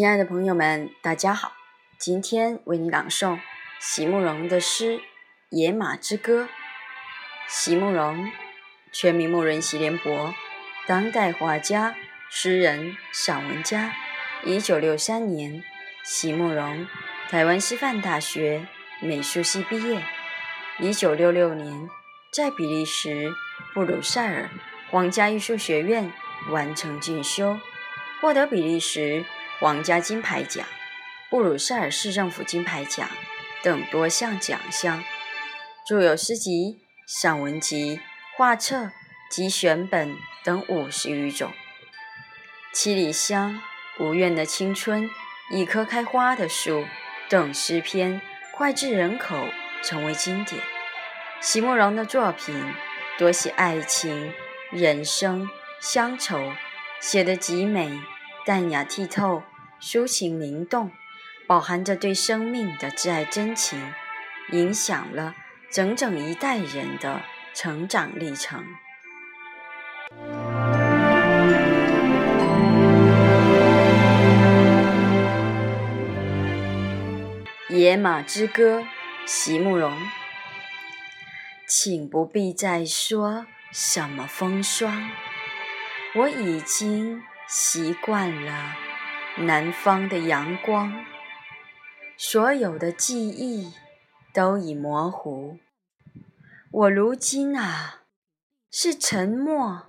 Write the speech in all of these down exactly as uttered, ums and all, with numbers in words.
亲爱的朋友们，大家好，今天为你朗诵席慕容的诗《野马之歌》。席慕容，全名慕容席联博，当代画家、诗人、散文家。一九六三年，席慕容台湾师范大学美术系毕业。一九六六年，在比利时布鲁塞尔皇家艺术学院完成进修，获得比利时皇家金牌奖、布鲁塞尔市政府金牌奖等多项奖项，著有诗集、散文集、画册及选本等五十余种。七里香、无怨的青春、一棵开花的树等诗篇脍炙人口，成为经典。席慕容的作品多写爱情、人生、乡愁，写得极美，淡雅剔透，抒情灵动，饱含着对生命的挚爱真情，影响了整整一代人的成长历程。野马之歌，席慕容。请不必再说什么风霜，我已经习惯了南方的阳光，所有的记忆都已模糊。我如今啊，是沉默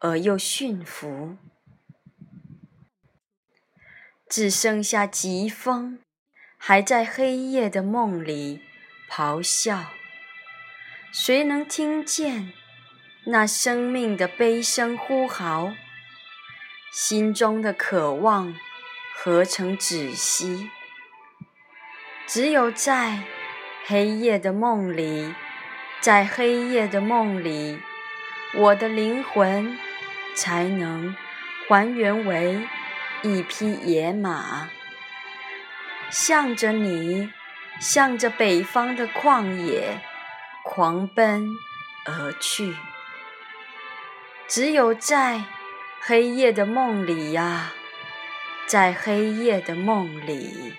而又驯服，只剩下疾风还在黑夜的梦里咆哮。谁能听见那生命的悲声呼嚎？心中的渴望何曾止息？只有在黑夜的梦里，在黑夜的梦里，我的灵魂才能还原为一匹野马，向着你，向着北方的旷野狂奔而去。只有在黑夜的梦里呀、啊，在黑夜的梦里。